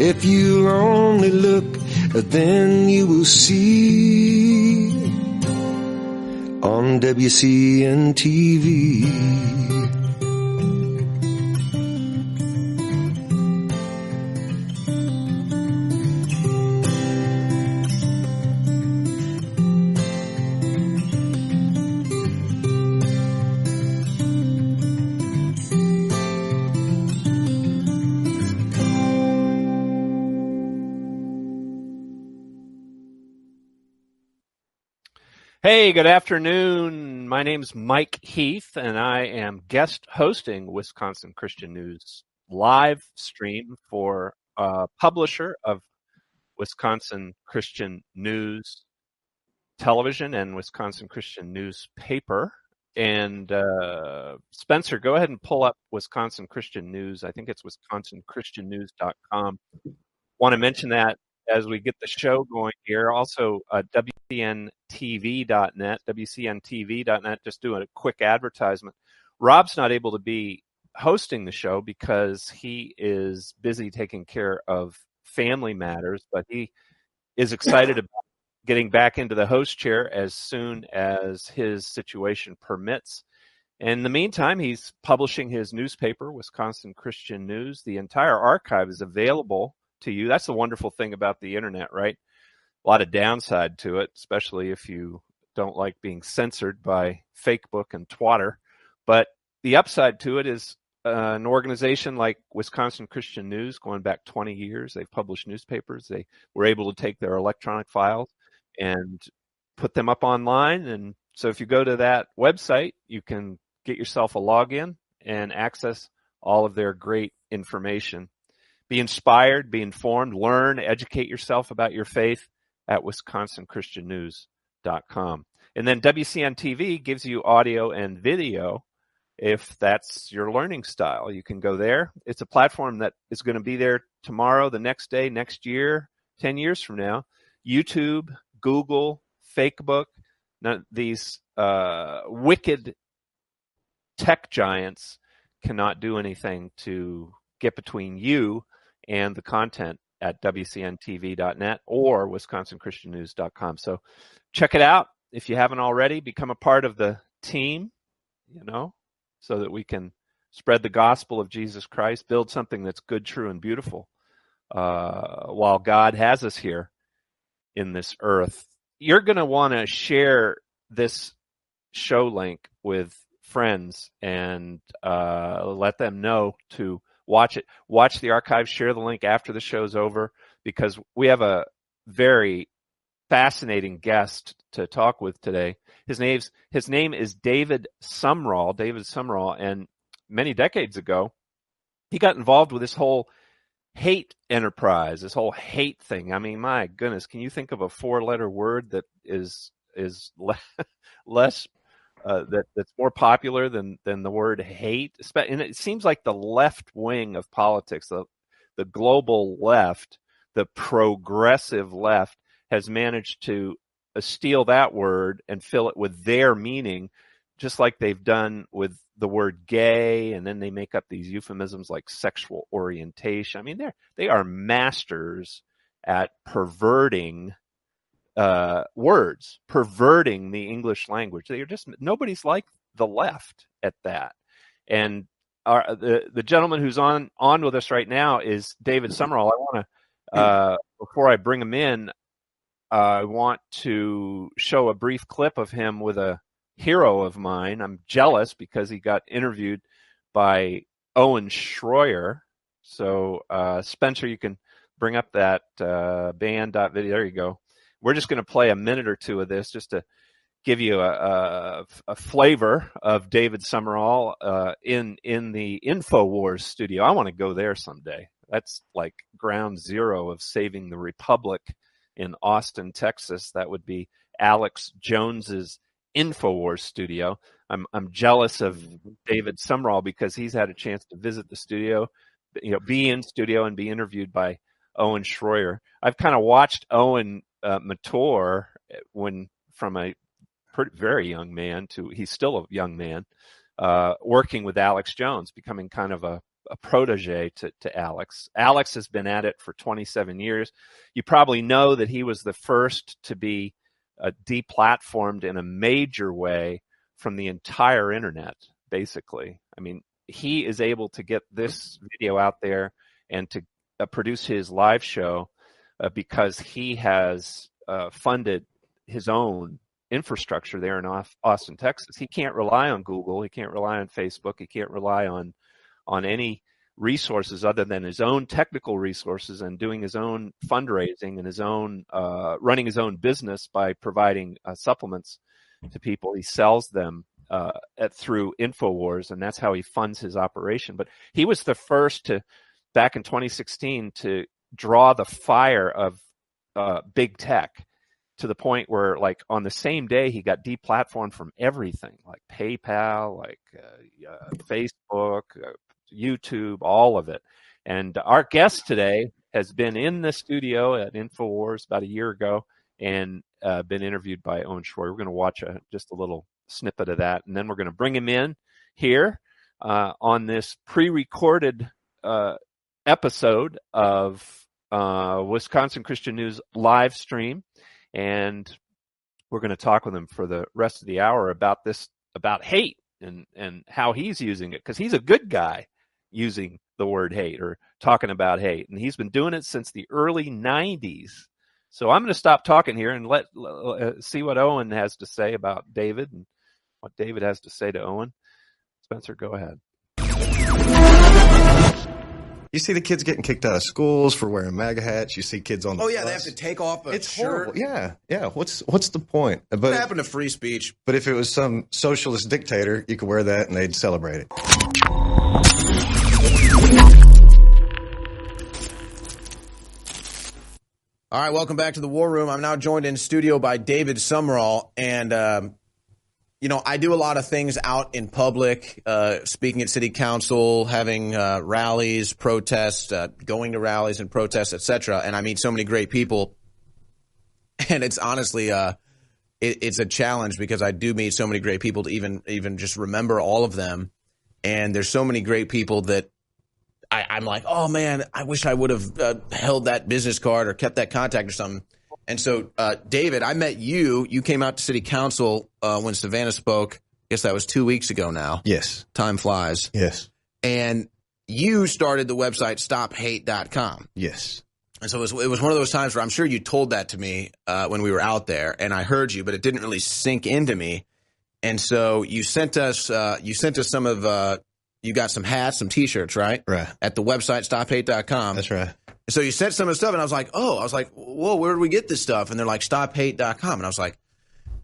If you only look, then you will see on WCN TV. Hey, good afternoon. My name's Mike Heath, and I am guest hosting Wisconsin Christian News live stream for a publisher of Wisconsin Christian News Television and Wisconsin Christian Newspaper. And Spencer, go ahead and pull up Wisconsin Christian News. I think it's wisconsinchristiannews.com. Want to mention that as we get the show going here. Also, WCNTV.net, WCNTV.net, just doing a quick advertisement. Rob's not able to be hosting the show because he is busy taking care of family matters, but he is excited about getting back into the host chair as soon as his situation permits. In the meantime, he's publishing his newspaper, Wisconsin Christian News. The entire archive is available to you. That's the wonderful thing about the internet, right? A lot of downside to it, especially if you don't like being censored by Fakebook and Twatter. But the upside to it is an organization like Wisconsin Christian News, going back 20 years, they've published newspapers. They were able to take their electronic files and put them up online. And so if you go to that website, you can get yourself a login and access all of their great information. Be inspired, be informed, learn, educate yourself about your faith at WisconsinChristianNews.com. And then WCN TV gives you audio and video if that's your learning style. You can go there. It's a platform that is going to be there tomorrow, the next day, next year, 10 years from now. YouTube, Google, Fakebook, these wicked tech giants cannot do anything to get between you and the content at WCNTV.net or WisconsinChristianNews.com. So check it out. If you haven't already, become a part of the team, you know, so that we can spread the gospel of Jesus Christ, build something that's good, true, and beautiful while God has us here in this earth. You're going to want to share this show link with friends and let them know to watch it, watch the archive, share the link after the show's over, because we have a very fascinating guest to talk with today. His name is David Sumrall, and many decades ago, he got involved with this whole hate enterprise, this whole hate thing. I mean, my goodness, can you think of a four-letter word that is less that's more popular than the word hate? And it seems like the left wing of politics, the global left, the progressive left, has managed to steal that word and fill it with their meaning, just like they've done with the word gay, and then they make up these euphemisms like sexual orientation. I mean, they are masters at perverting words, perverting the English language. They are just, nobody's like the left at that. And the gentleman who's on with us right now is David Sumrall. I want to, before I bring him in, I want to show a brief clip of him with a hero of mine. I'm jealous because he got interviewed by Owen Shroyer. So, Spencer, you can bring up that band.video. There you go. We're just going to play a minute or two of this just to give you a flavor of David Sumrall in the InfoWars studio. I want to go there someday. That's like ground zero of saving the republic in Austin, Texas. That would be Alex Jones's InfoWars studio. I'm jealous of David Sumrall because he's had a chance to visit the studio, you know, be in studio and be interviewed by Owen Shroyer. I've kind of watched Owen mature from a very young man to, he's still a young man, working with Alex Jones, becoming kind of a, a protege to Alex. Alex has been at it for 27 years. You probably know that he was the first to be deplatformed in a major way from the entire internet, basically. I mean, he is able to get this video out there and to produce his live show because he has funded his own infrastructure there in Austin, Texas. He can't rely on Google. He can't rely on Facebook. He can't rely on any resources other than his own technical resources and doing his own fundraising and his own running his own business by providing supplements to people. He sells them through InfoWars, and that's how he funds his operation. But he was the first to, back in 2016, to draw the fire of big tech, to the point where, like, on the same day, he got deplatformed from everything, like PayPal, like Facebook, YouTube, all of it. And our guest today has been in the studio at InfoWars about a year ago and been interviewed by Owen Shroyer. We're going to watch just a little snippet of that, and then we're going to bring him in here on this pre-recorded episode of Wisconsin Christian News live stream. And we're going to talk with him for the rest of the hour about this, about hate and how he's using it, because he's a good guy using the word hate or talking about hate. And he's been doing it since the early 90s. So I'm going to stop talking here and let see what Owen has to say about David and what David has to say to Owen. Spencer, go ahead. You see the kids getting kicked out of schools for wearing MAGA hats. You see kids on the bus. They have to take off a shirt. Horrible. Yeah. What's the point? But what happened to free speech? But if it was some socialist dictator, you could wear that and they'd celebrate it. All right, welcome back to the War Room. I'm now joined in studio by David Sumrall, and I do a lot of things out in public, speaking at city council, having rallies, protests, going to rallies and protests, etc. And I meet so many great people, and it's honestly it's a challenge, because I do meet so many great people to even just remember all of them. And there's so many great people that I'm like, oh man, I wish I would have held that business card or kept that contact or something. And so, David, I met you. You came out to city council when Savannah spoke. I guess that was 2 weeks ago now. Yes. Time flies. Yes. And you started the website StopHate.com. Yes. And so it was one of those times where I'm sure you told that to me when we were out there, and I heard you, but it didn't really sink into me. And so you sent us some of you got some hats, some T-shirts, right? Right. At the website StopHate.com. That's right. So you sent some of the stuff, and I was like, whoa, where did we get this stuff? And they're like, StopHate.com. And I was like,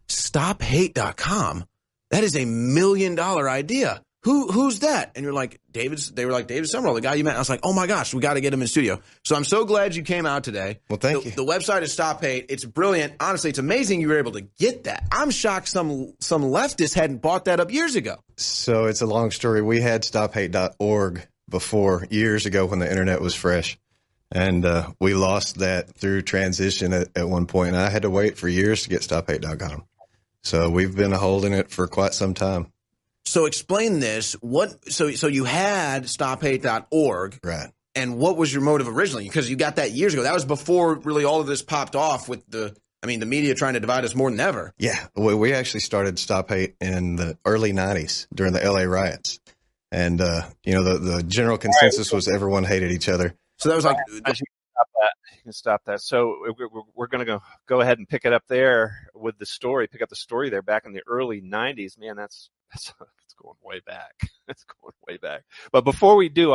StopHate.com? That is $1 million idea. Who's that? And you're like, they were like, David Sumrall, the guy you met. And I was like, oh my gosh, we got to get him in studio. So I'm so glad you came out today. Well, thank you. The website is StopHate. It's brilliant. Honestly, it's amazing you were able to get that. I'm shocked some leftists hadn't bought that up years ago. So it's a long story. We had StopHate.org before, years ago, when the internet was fresh. And we lost that through transition at one point. And I had to wait for years to get StopHate.com. So we've been holding it for quite some time. So explain this. So you had StopHate.org. Right. And what was your motive originally? Because you got that years ago. That was before really all of this popped off with the media trying to divide us more than ever. Yeah. We actually started StopHate in the early 90s during the L.A. riots. And, the general consensus was everyone hated each other. So that was like, you can stop that. So we're going to go ahead and pick it up there with the story. Pick up the story there back in the early 90s. Man, that's going way back. That's going way back. But before we do,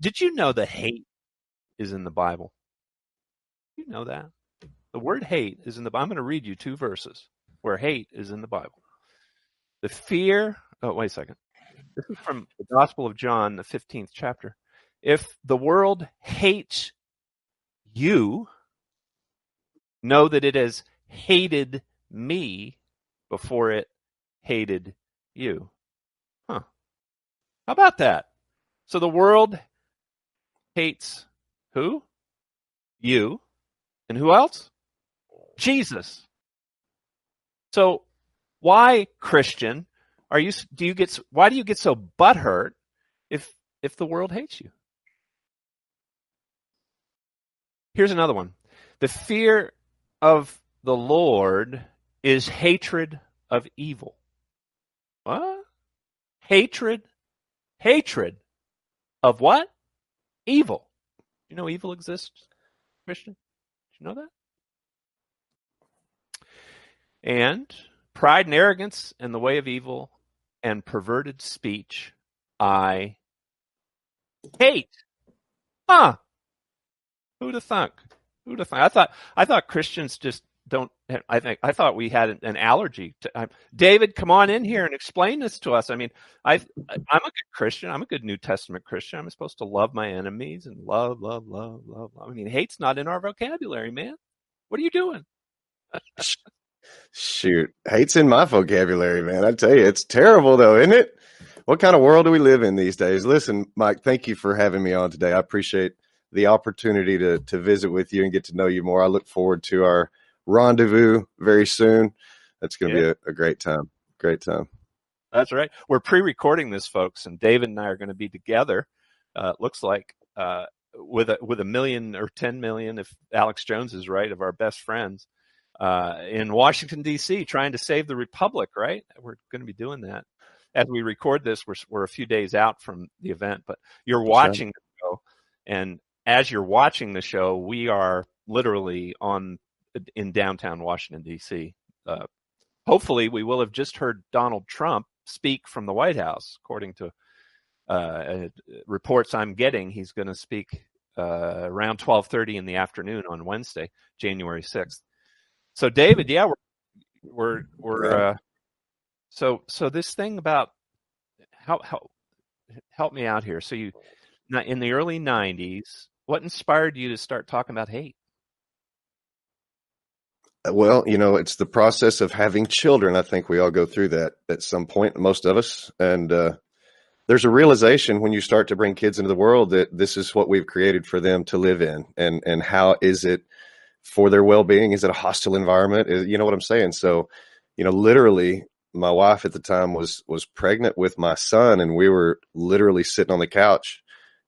did you know the hate is in the Bible? You know that the word hate is in the Bible. I'm going to read you two verses where hate is in the Bible. The fear. Oh, wait a second. This is from the Gospel of John, the 15th chapter. If the world hates you, know that it has hated me before it hated you. Huh. How about that? So the world hates who? You. And who else? Jesus. So why, Christian, why do you get so butthurt if if the world hates you? Here's another one. The fear of the Lord is hatred of evil. What? Hatred? Hatred of what? Evil. You know evil exists, Christian? Did you know that? And pride and arrogance in the way of evil and perverted speech I hate. Huh. Who'd have thunk? Who'd have thunk? I thought Christians just don't. I thought we had an allergy. David, come on in here and explain this to us. I mean, I'm a good Christian. I'm a good New Testament Christian. I'm supposed to love my enemies and love. I mean, hate's not in our vocabulary, man. What are you doing? Shoot, hate's in my vocabulary, man. I tell you, it's terrible though, isn't it? What kind of world do we live in these days? Listen, Mike, thank you for having me on today. I appreciate the opportunity to visit with you and get to know you more. I look forward to our rendezvous very soon. That's going to be a great time. Great time. That's right. We're pre-recording this, folks, and David and I are going to be together. Looks like with a million or 10 million, if Alex Jones is right, of our best friends in Washington, D.C., trying to save the republic, right? We're going to be doing that. As we record this, we're a few days out from the event, but you're watching the show, and as you're watching the show, we are literally in downtown Washington, D.C. Hopefully, we will have just heard Donald Trump speak from the White House. According to reports I'm getting, he's going to speak around 12:30 in the afternoon on Wednesday, January 6th. So, David, so this thing about how help me out here. So you, in the early 90s, what inspired you to start talking about hate? Well, you know, it's the process of having children. I think we all go through that at some point, most of us. And there's a realization when you start to bring kids into the world that this is what we've created for them to live in. And how is it for their well-being? Is it a hostile environment? You know what I'm saying? So, you know, literally, my wife at the time was pregnant with my son, and we were literally sitting on the couch,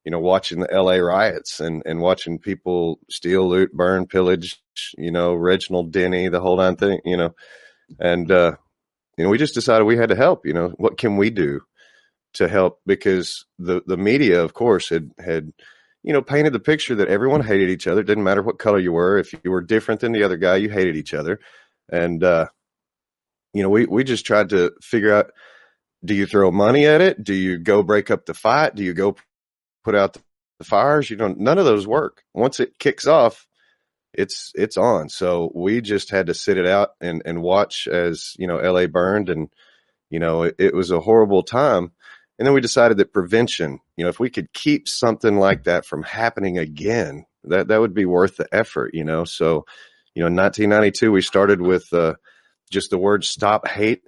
you know, watching the LA riots and watching people steal, loot, burn, pillage, you know, Reginald Denny, the whole darn thing, you know, and, you know, we just decided we had to help. You know, what can we do to help? Because the media, of course, had, you know, painted the picture that everyone hated each other. It didn't matter what color you were. If you were different than the other guy, you hated each other. And, you know, we just tried to figure out, do you throw money at it? Do you go break up the fight? Do you go put out the fires? You don't, none of those work. Once it kicks off, it's on. So we just had to sit it out and watch as, you know, LA burned, and, you know, it was a horrible time. And then we decided that prevention, you know, if we could keep something like that from happening again, that would be worth the effort, you know? So, you know, in 1992, we started with, just the word stop hate.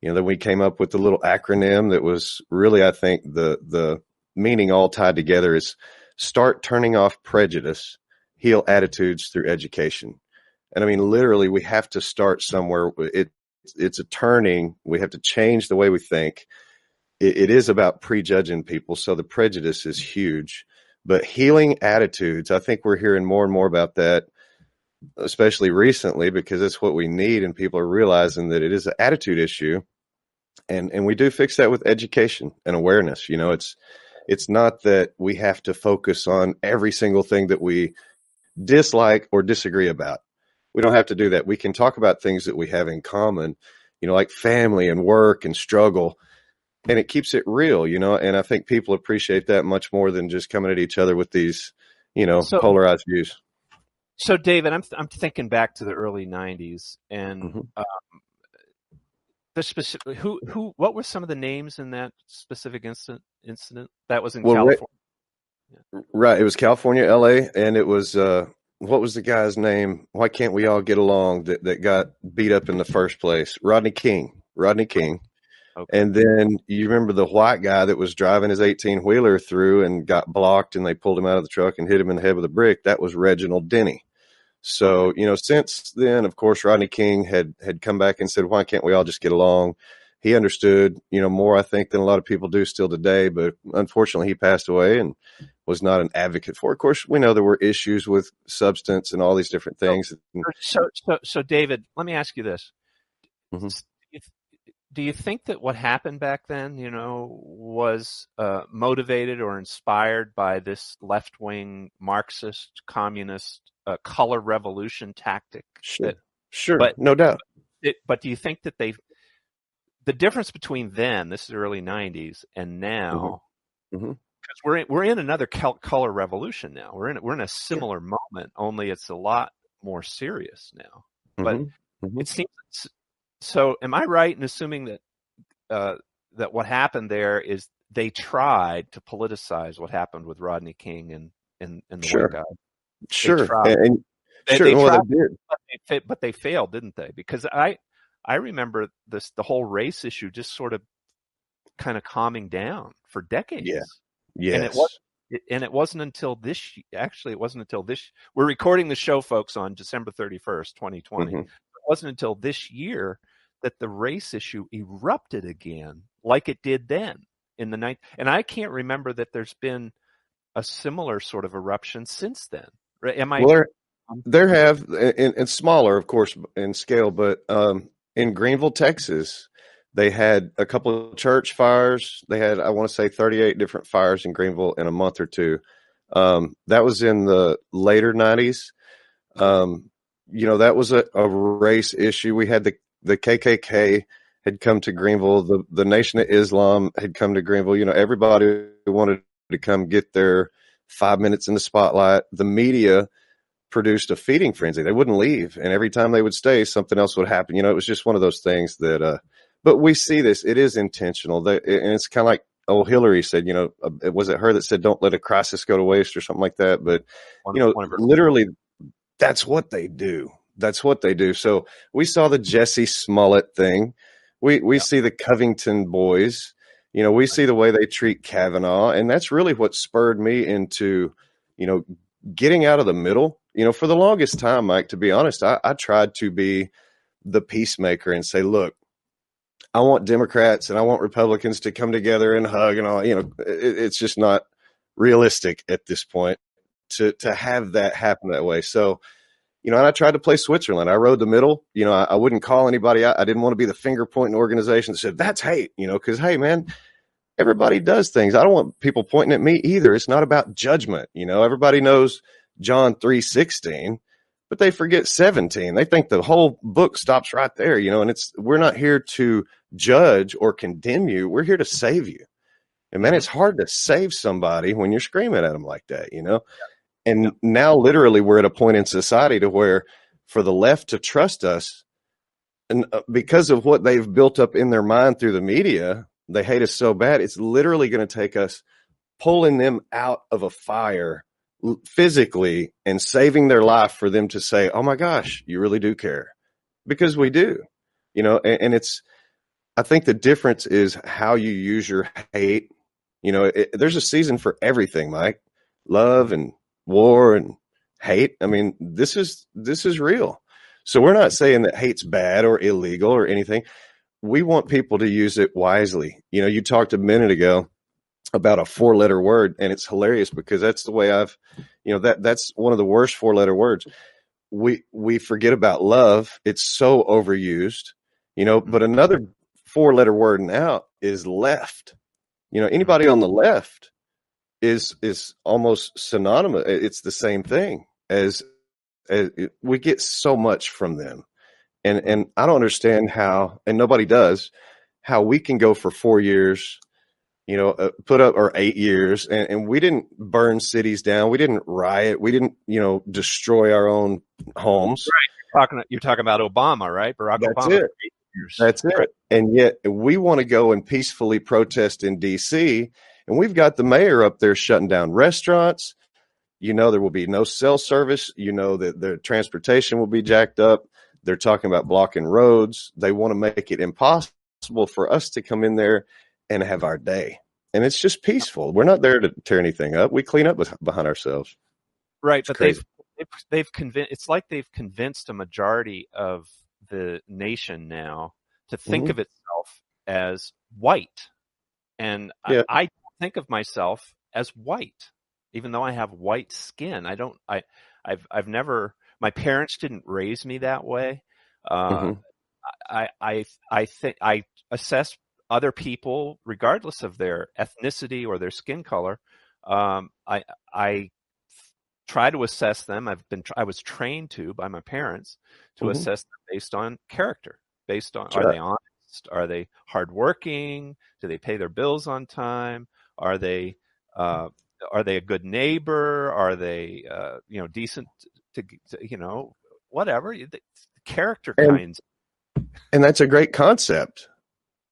You know, then we came up with the little acronym that was really, I think, the meaning all tied together is start turning off prejudice, heal attitudes through education. And I mean, literally, we have to start somewhere. It's a turning. We have to change the way we think. It is about prejudging people. So the prejudice is huge, but healing attitudes, I think we're hearing more and more about that, especially recently, because it's what we need. And people are realizing that it is an attitude issue. And we do fix that with education and awareness. You know, it's not that we have to focus on every single thing that we dislike or disagree about. We don't have to do that. We can talk about things that we have in common, you know, like family and work and struggle, and it keeps it real, you know? And I think people appreciate that much more than just coming at each other with these, you know, polarized views. So, David, I'm thinking back to the early 90s, and the specific what were some of the names in that specific incident that was in California? Right, it was California, LA, and it was what was the guy's name? Why can't we all get along? That got beat up in the first place, Rodney King. Okay. And then you remember the white guy that was driving his 18-wheeler through and got blocked, and they pulled him out of the truck and hit him in the head with a brick. That was Reginald Denny. So, you know, since then, of course, Rodney King had come back and said, why can't we all just get along? he understood, you know, more, I think, than a lot of people do still today. But unfortunately, he passed away and was not an advocate for. Of course, we know there were issues with substance and all these different things. So David, let me ask you this. Mm-hmm. Do you think that what happened back then, you know, was motivated or inspired by this left-wing Marxist, communist color revolution tactic? Sure, no doubt. But do you think that the difference between then, this is the early 90s, and now, because we're in another color revolution now. We're in a similar moment, only it's a lot more serious now. Mm-hmm. But it seems. So am I right in assuming that that what happened there is they tried to politicize what happened with Rodney King and the white guy? They tried, but they failed, didn't they? Because I remember the whole race issue just sort of kind of calming down for decades. Yeah. Yes. And it wasn't until this. We're recording the show, folks, on December 31st, 2020. Mm-hmm. It wasn't until this year that the race issue erupted again, like it did then in the ninth. And I can't remember that there's been a similar sort of eruption since then. Right? Am I? Well, there have, and smaller, of course, in scale, but in Greenville, Texas, they had a couple of church fires. They had, I want to say, 38 different fires in Greenville in a month or two. That was in the later 90s. You know, that was a race issue. We had the KKK had come to Greenville. The Nation of Islam had come to Greenville. You know, everybody wanted to come get their 5 minutes in the spotlight. The media produced a feeding frenzy. They wouldn't leave. And every time they would stay, something else would happen. You know, it was just one of those things that, but we see this. It is intentional. And it's kind of like old Hillary said, you know, was it her that said, don't let a crisis go to waste or something like that? But, you know, literally that's what they do. That's what they do. So we saw the Jesse Smollett thing. We see the Covington boys. You know, we see the way they treat Kavanaugh. And that's really what spurred me into, you know, getting out of the middle. You know, for the longest time, Mike, to be honest, I tried to be the peacemaker and say, look, I want Democrats and I want Republicans to come together and hug and all. You know, it's just not realistic at this point to have that happen that way. So, you know, and I tried to play Switzerland. I rode the middle. You know, I wouldn't call anybody out. I didn't want to be the finger pointing organization that said, that's hate, you know, because, hey, man, everybody does things. I don't want people pointing at me either. It's not about judgment. You know, everybody knows John 3:16, but they forget 17. They think the whole book stops right there, you know, and we're not here to judge or condemn you. We're here to save you. And, man, it's hard to save somebody when you're screaming at them like that, you know. And now literally we're at a point in society to where for the left to trust us, and because of what they've built up in their mind through the media, they hate us so bad. It's literally going to take us pulling them out of a fire physically and saving their life for them to say, oh my gosh, you really do care, because we do, you know, and it's, I think the difference is how you use your hate. You know, there's a season for everything, Mike, love and war and hate. I mean, this is real. So we're not saying that hate's bad or illegal or anything. We want people to use it wisely. You know, you talked a minute ago about a 4-letter word, and it's hilarious because that's the way I've, you know, that's one of the worst 4-letter words. We forget about love. It's so overused, you know, but another 4-letter word now is left. You know, anybody on the left is almost synonymous. It's the same thing as we get so much from them. And I don't understand how, and nobody does, how we can go for 4 years, you know, put up, or 8 years, and we didn't burn cities down. We didn't riot. We didn't, you know, destroy our own homes. Right. You're talking about Obama, right? Barack Obama. That's it. That's it. And yet we want to go and peacefully protest in D.C., and we've got the mayor up there shutting down restaurants. You know, there will be no cell service. You know that the transportation will be jacked up. They're talking about blocking roads. They want to make it impossible for us to come in there and have our day. And it's just peaceful. We're not there to tear anything up. We clean up behind ourselves. Right. It's but crazy. They've convinced, it's like they've convinced a majority of the nation now to think of itself as white. And I don't think of myself as white, even though I have white skin. I've never, my parents didn't raise me that way. I think I assess other people regardless of their ethnicity or their skin color. I try to assess them. I was trained to by my parents to assess them based on character, based on are they honest, are they hardworking, do they pay their bills on time, are they a good neighbor, are they decent to whatever the character kinds. And that's a great concept,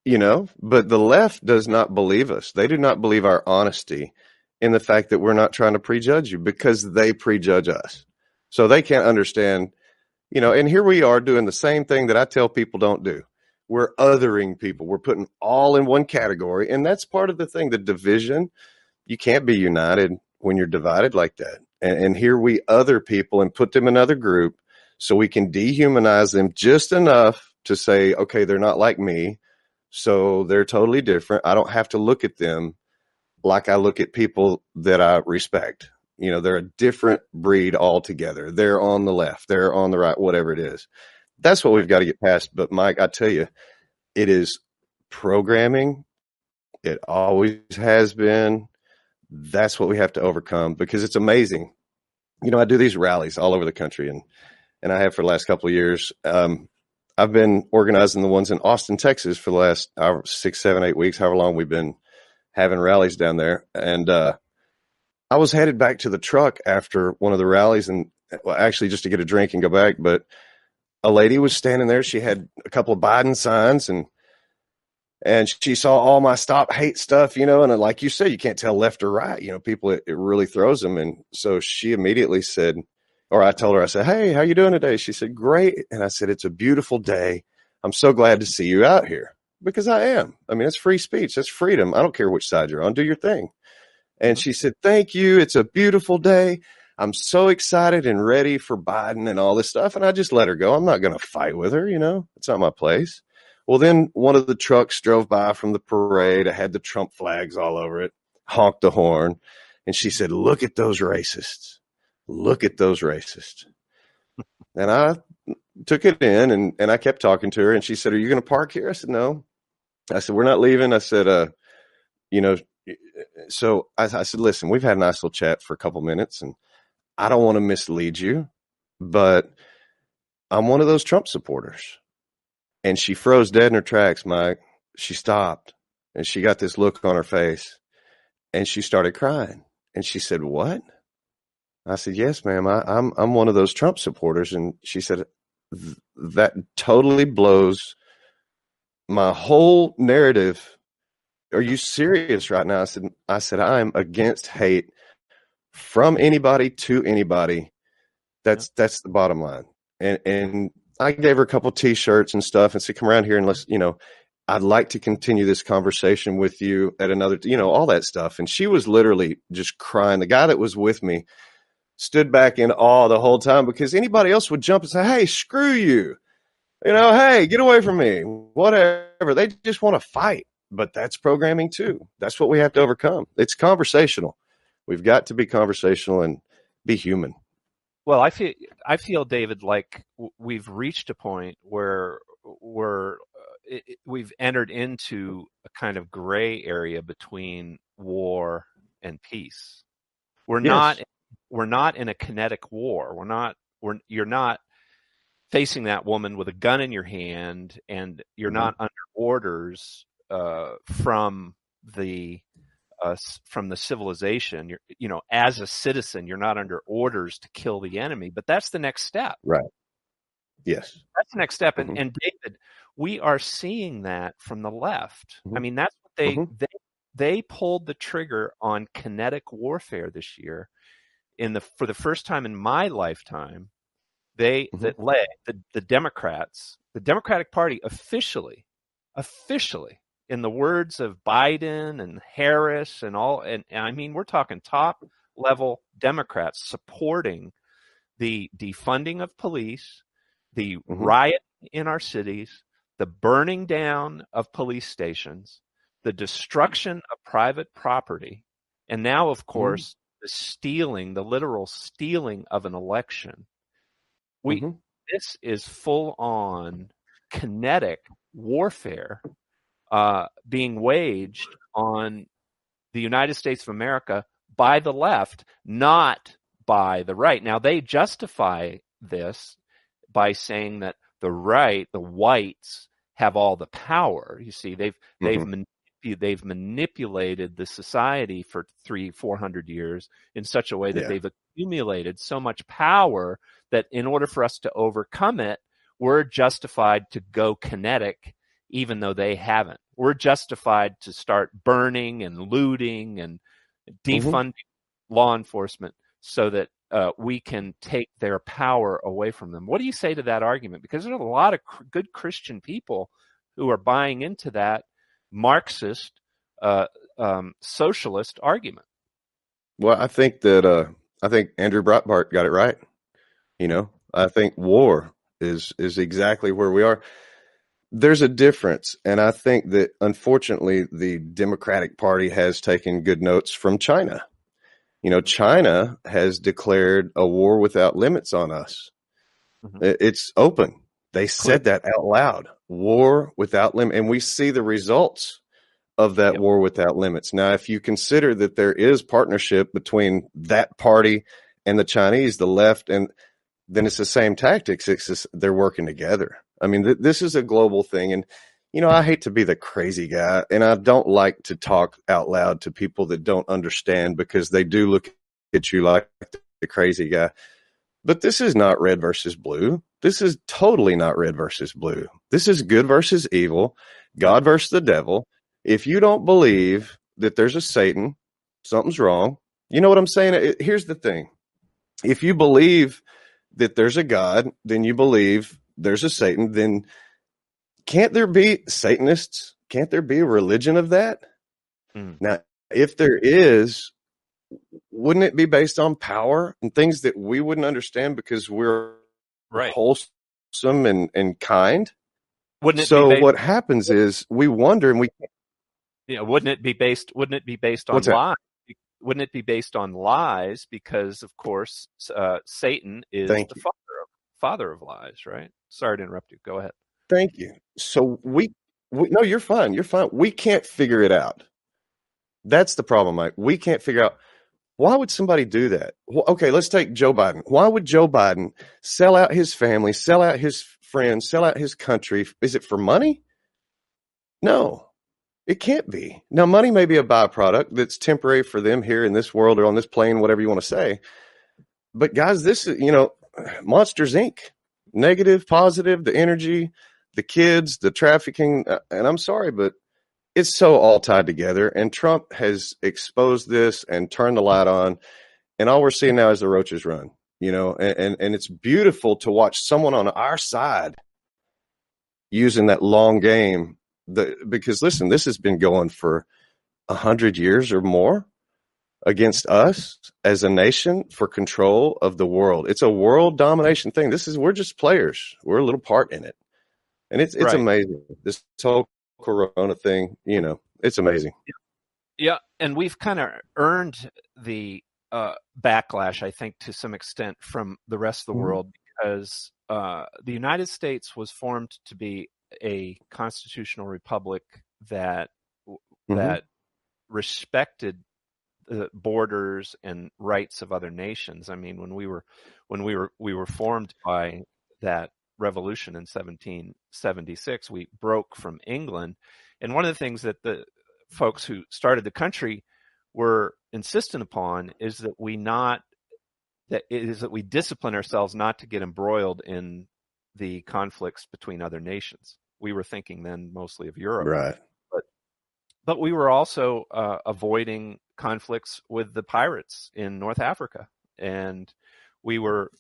but the left does not believe us. They do not believe our honesty in the fact that we're not trying to prejudge you, because they prejudge us. So they can't understand, and here we are doing the same thing that I tell people don't do. We're othering people. We're putting all in one category. And that's part of the thing, the division. You can't be united when you're divided like that. And here we other people and put them in another group so we can dehumanize them just enough to say, okay, they're not like me, so they're totally different. I don't have to look at them like I look at people that I respect. They're a different breed altogether. They're on the left, they're on the right, whatever it is. That's what we've got to get past. But Mike, I tell you, it is programming. It always has been. That's what we have to overcome, because it's amazing. I do these rallies all over the country, and I have for the last couple of years. I've been organizing the ones in Austin, Texas for the last 6, 7, 8 weeks, however long we've been having rallies down there. And I was headed back to the truck after one of the rallies, and actually just to get a drink and go back. But a lady was standing there. She had a couple of Biden signs, and she saw all my Stop Hate stuff, and like you said, you can't tell left or right. People, it really throws them. And so she immediately said, or I told her, I said, hey, how you doing today? She said, great. And I said, it's a beautiful day. I'm so glad to see you out here, because I am. I mean, it's free speech. That's freedom. I don't care which side you're on. Do your thing. And she said, thank you. It's a beautiful day. I'm so excited and ready for Biden and all this stuff. And I just let her go. I'm not going to fight with her. It's not my place. Well, then one of the trucks drove by from the parade. I had the Trump flags all over it, honked the horn. And she said, look at those racists. Look at those racists. And I took it in, and I kept talking to her, and she said, are you going to park here? I said, no. I said, we're not leaving. I said, I said, listen, we've had a nice little chat for a couple minutes, and I don't want to mislead you, but I'm one of those Trump supporters. And she froze dead in her tracks, Mike. She stopped, and she got this look on her face, and she started crying. And she said, what? I said, yes, ma'am, I'm one of those Trump supporters. And she said, that totally blows my whole narrative. Are you serious right now? I said, I'm against hate from anybody to anybody. That's the bottom line. And I gave her a couple T-shirts and stuff and said, come around here and let's, I'd like to continue this conversation with you at another, all that stuff. And she was literally just crying. The guy that was with me stood back in awe the whole time, because anybody else would jump and say, hey, screw you. Hey, get away from me, whatever. They just want to fight, but that's programming too. That's what we have to overcome. It's conversational. We've got to be conversational and be human. Well, I feel, David, like we've reached a point where we've entered into a kind of gray area between war and peace. We're not in a kinetic war. You're not facing that woman with a gun in your hand, and you're not under orders from the civilization. You're, as a citizen, you're not under orders to kill the enemy. But that's the next step, right? Yes, that's the next step. And David, we are seeing that from the left. I mean, that's what they pulled the trigger on kinetic warfare this year. For the first time in my lifetime, the Democrats, the Democratic Party officially, in the words of Biden and Harris and all, and I mean, we're talking top level Democrats supporting the defunding of police, the riot in our cities, the burning down of police stations, the destruction of private property, and now, of course, the stealing, the literal stealing of an election. This is full-on kinetic warfare being waged on the United States of America by the left, not by the right. Now, they justify this by saying that the right, the whites, have all the power. You see, they've manipulated the society for 300-400 years in such a way that they've accumulated so much power that in order for us to overcome it, we're justified to go kinetic, even though they haven't. We're justified to start burning and looting and defunding law enforcement so that we can take their power away from them. What do you say to that argument? Because there are a lot of good Christian people who are buying into that Marxist, socialist argument. Well, I think that I think Andrew Breitbart got it right. You know, I think war is exactly where we are. There's a difference, and I think that unfortunately the Democratic Party has taken good notes from China. You know, China has declared a war without limits on us. It's open. They said that out loud. War without limit. And we see the results of that war without limits. Now, if you consider that there is partnership between that party and the Chinese, the left, and then it's the same tactics. It's just, they're working together. I mean, this is a global thing. And, you know, I hate to be the crazy guy, and I don't like to talk out loud to people that don't understand because they do look at you like the crazy guy. But this is not red versus blue. This is totally not red versus blue. This is good versus evil, God versus the devil. If you don't believe that there's a Satan, something's wrong. You know what I'm saying? Here's the thing. If you believe that there's a God, then you believe there's a Satan, then can't there be Satanists? Can't there be a religion of that? Now, if there is, wouldn't it be based on power and things that we wouldn't understand because we're wholesome and kind? Wouldn't it what happens is we wonder and we can't. You know, wouldn't it be based on lies? Wouldn't it be based on lies? Because of course Satan is the father of lies, right? Sorry to interrupt you. Go ahead. Thank you. So we no, you're fine. You're fine. We can't figure it out. That's the problem, Mike. We can't figure out. Why would somebody do that? Okay, let's take Joe Biden. Why would Joe Biden sell out his family, sell out his friends, sell out his country? Is it for money? No, it can't be. Now, money may be a byproduct that's temporary for them here in this world or on this plane, whatever you want to say. But guys, this is, you know, Monsters, Inc., negative, positive, the energy, the kids, the trafficking. And I'm sorry, but it's so all tied together, and Trump has exposed this and turned the light on, and all we're seeing now is the roaches run, you know, and it's beautiful to watch someone on our side using that long game, because, listen, this has been going for 100 years or more against us as a nation for control of the world. It's a world domination thing. We're just players. We're a little part in it, and it's amazing. This whole Corona thing, you know, it's amazing. Yeah, and we've kind of earned the backlash, I think, to some extent from the rest of the world, because the United States was formed to be a constitutional republic that respected the borders and rights of other nations. I mean, when we were formed by that revolution in 1776, we broke from England. And one of the things that the folks who started the country were insistent upon is that we discipline ourselves not to get embroiled in the conflicts between other nations. We were thinking then mostly of Europe, right? But we were also avoiding conflicts with the pirates in North Africa, and we were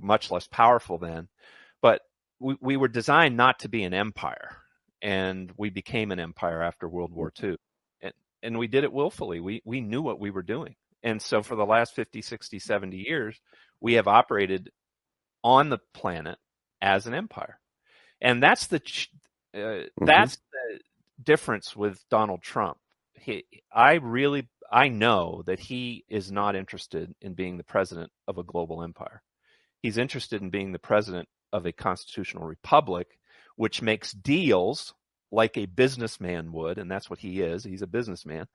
much less powerful then, but we were designed not to be an empire, and we became an empire after World War II. And we did it willfully. We knew what we were doing. And so for the last 50, 60, 70 years, we have operated on the planet as an empire. And that's the that's the difference with Donald Trump. I know that he is not interested in being the president of a global empire. He's interested in being the president of a constitutional republic, which makes deals like a businessman would, and that's what he is. He's a businessman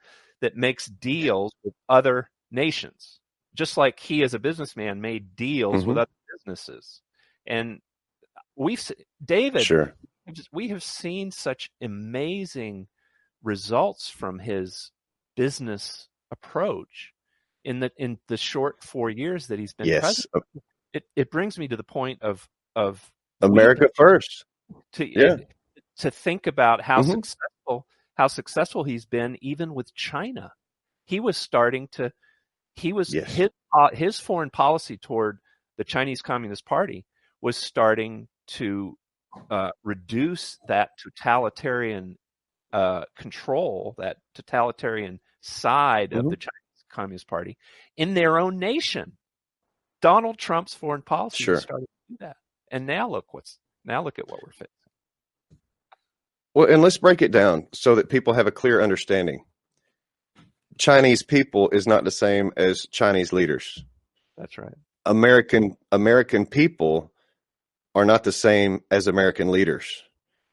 that makes deals with other nations, just like he as a businessman made deals with other businesses. And we have seen such amazing results from his business approach in the short 4 years that he's been president. It brings me to the point of America first. To think about how successful he's been, even with China. His foreign policy toward the Chinese Communist Party was starting to reduce that totalitarian control, that totalitarian side of the Chinese Communist Party in their own nation. Donald Trump's foreign policy started to do that, and now look at what we're facing. Well, and let's break it down so that people have a clear understanding. Chinese people is not the same as Chinese leaders. That's right. American people are not the same as American leaders.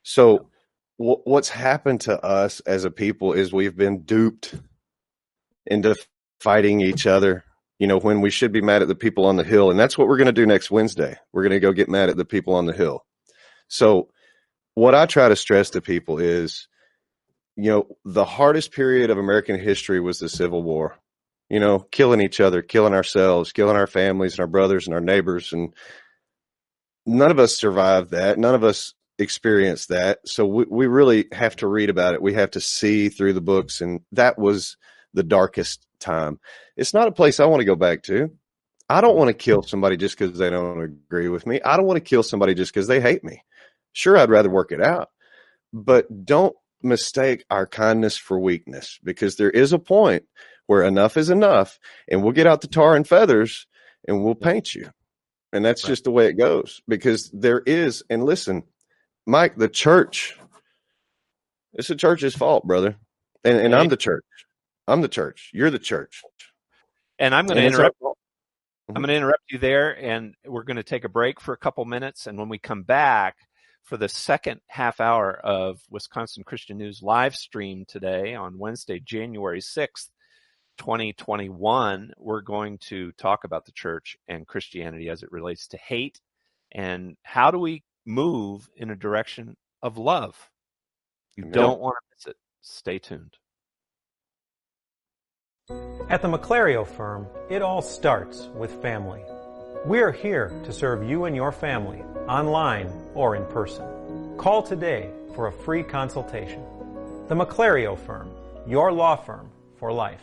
So what's happened to us as a people is we've been duped into fighting each other, you know, when we should be mad at the people on the Hill. And that's what we're going to do next Wednesday. We're going to go get mad at the people on the Hill. So what I try to stress to people is, you know, the hardest period of American history was the Civil War, you know, killing each other, killing ourselves, killing our families and our brothers and our neighbors. And none of us survived that. None of us experienced that. So we really have to read about it. We have to see through the books. And that was the darkest time. It's not a place I want to go back to. I don't want to kill somebody just because they don't agree with me. I don't want to kill somebody just because they hate me. Sure, I'd rather work it out, but don't mistake our kindness for weakness, because there is a point where enough is enough, and we'll get out the tar and feathers and we'll paint you. And that's just the way it goes, because there is, and listen, Mike, the church, it's the church's fault, brother. And I'm the church. I'm the church. You're the church. And I'm going to interrupt. I'm going to interrupt you there, and we're going to take a break for a couple minutes. And when we come back for the second half hour of Wisconsin Christian News live stream today on Wednesday, January 6th, 2021, we're going to talk about the church and Christianity as it relates to hate, and how do we move in a direction of love. You don't want to miss it. Stay tuned. At the McClario firm, it all starts with family. We're here to serve you and your family, online or in person. Call today for a free consultation. The McClario firm, your law firm for life.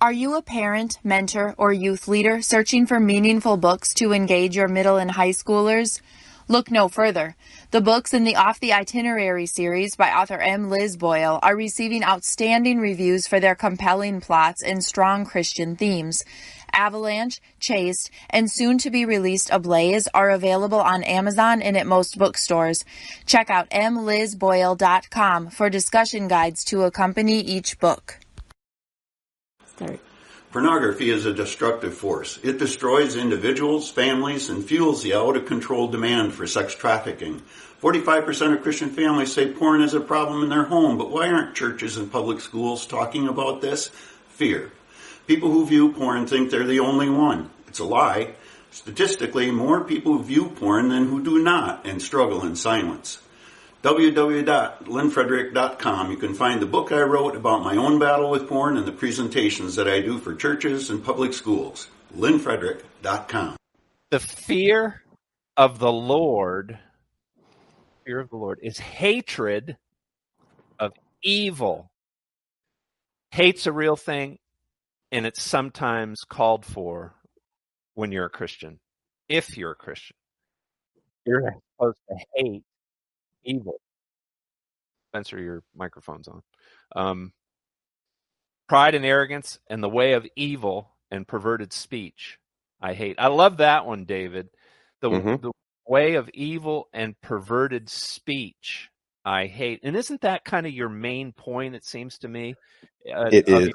Are you a parent, mentor, or youth leader searching for meaningful books to engage your middle and high schoolers? Look no further. The books in the Off the Itinerary series by author M. Liz Boyle are receiving outstanding reviews for their compelling plots and strong Christian themes. Avalanche, Chased, and soon-to-be-released Ablaze are available on Amazon and at most bookstores. Check out mlizboyle.com for discussion guides to accompany each book. Start. Pornography is a destructive force. It destroys individuals, families, and fuels the out-of-control demand for sex trafficking. 45% of Christian families say porn is a problem in their home, but why aren't churches and public schools talking about this? Fear. People who view porn think they're the only one. It's a lie. Statistically, more people view porn than who do not and struggle in silence. www.lynnfrederick.com. You can find the book I wrote about my own battle with porn and the presentations that I do for churches and public schools. lynnfrederick.com. The fear of the Lord, is hatred of evil. Hate's a real thing, and it's sometimes called for when you're a Christian. If you're a Christian, you're not supposed to hate evil. Spencer, your microphone's on. Pride and arrogance and the way of evil and perverted speech, I hate. I love that one, David. The way of evil and perverted speech, I hate. And isn't that kind of your main point, it seems to me? It is.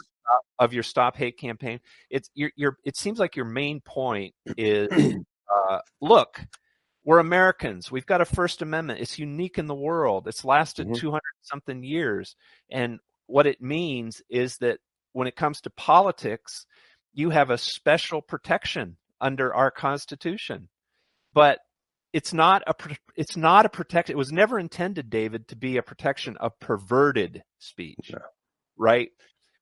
Of your Stop Hate campaign. It seems like your main point is, look, we're Americans. We've got a First Amendment. It's unique in the world. It's lasted 200-something years. And what it means is that when it comes to politics, you have a special protection under our Constitution. But it's not a protection. It was never intended, David, to be a protection of perverted speech, right?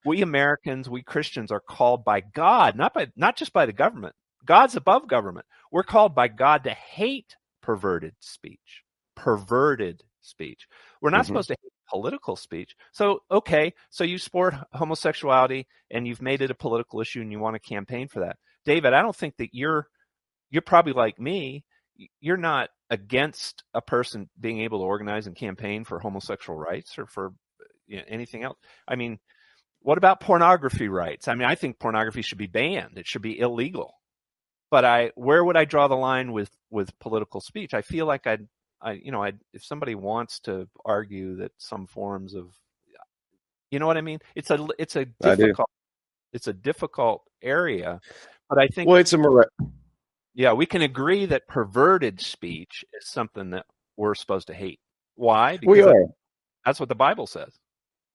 We Americans, we Christians are called by God, not just by the government. God's above government. We're called by God to hate perverted speech. We're not supposed to hate political speech. So you support homosexuality and you've made it a political issue and you want to campaign for that. David, I don't think that you're probably like me. You're not against a person being able to organize and campaign for homosexual rights or for anything else. I mean, what about pornography rights? I mean, I think pornography should be banned. It should be illegal. But where would I draw the line with political speech? I feel like if somebody wants to argue that some forms of, you know what I mean? It's a difficult area, but I think we can agree that perverted speech is something that we're supposed to hate. Why? Because we are. That's what the Bible says.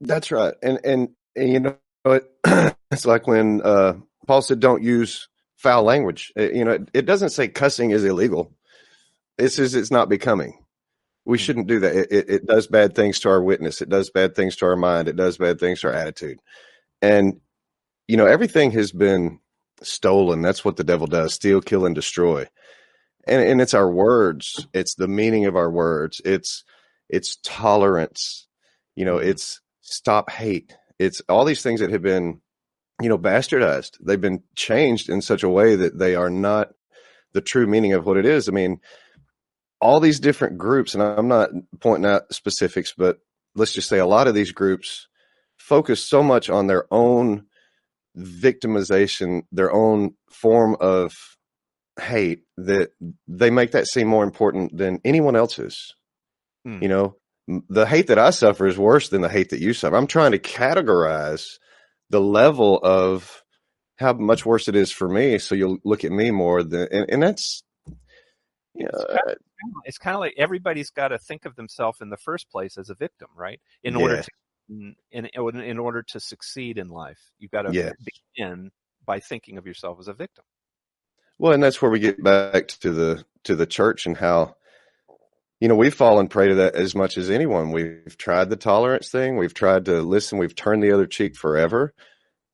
That's right. And it's like when Paul said, "Don't use foul language." It doesn't say cussing is illegal. It says it's not becoming. We shouldn't do that. It does bad things to our witness. It does bad things to our mind. It does bad things to our attitude. And everything has been stolen. That's what the devil does: steal, kill, and destroy. And it's our words. It's the meaning of our words. It's tolerance. It's stop hate. It's all these things that have been, bastardized. They've been changed in such a way that they are not the true meaning of what it is. I mean, all these different groups, and I'm not pointing out specifics, but let's just say a lot of these groups focus so much on their own victimization, their own form of hate, that they make that seem more important than anyone else's. The hate that I suffer is worse than the hate that you suffer. I'm trying to categorize the level of how much worse it is for me, so you'll look at me more than, and that's, it's kind of like everybody's got to think of themselves in the first place as a victim, right? In order to succeed in life, you've got to begin by thinking of yourself as a victim. Well, and that's where we get back to the church and how. We've fallen prey to that as much as anyone. We've tried the tolerance thing. We've tried to listen. We've turned the other cheek forever,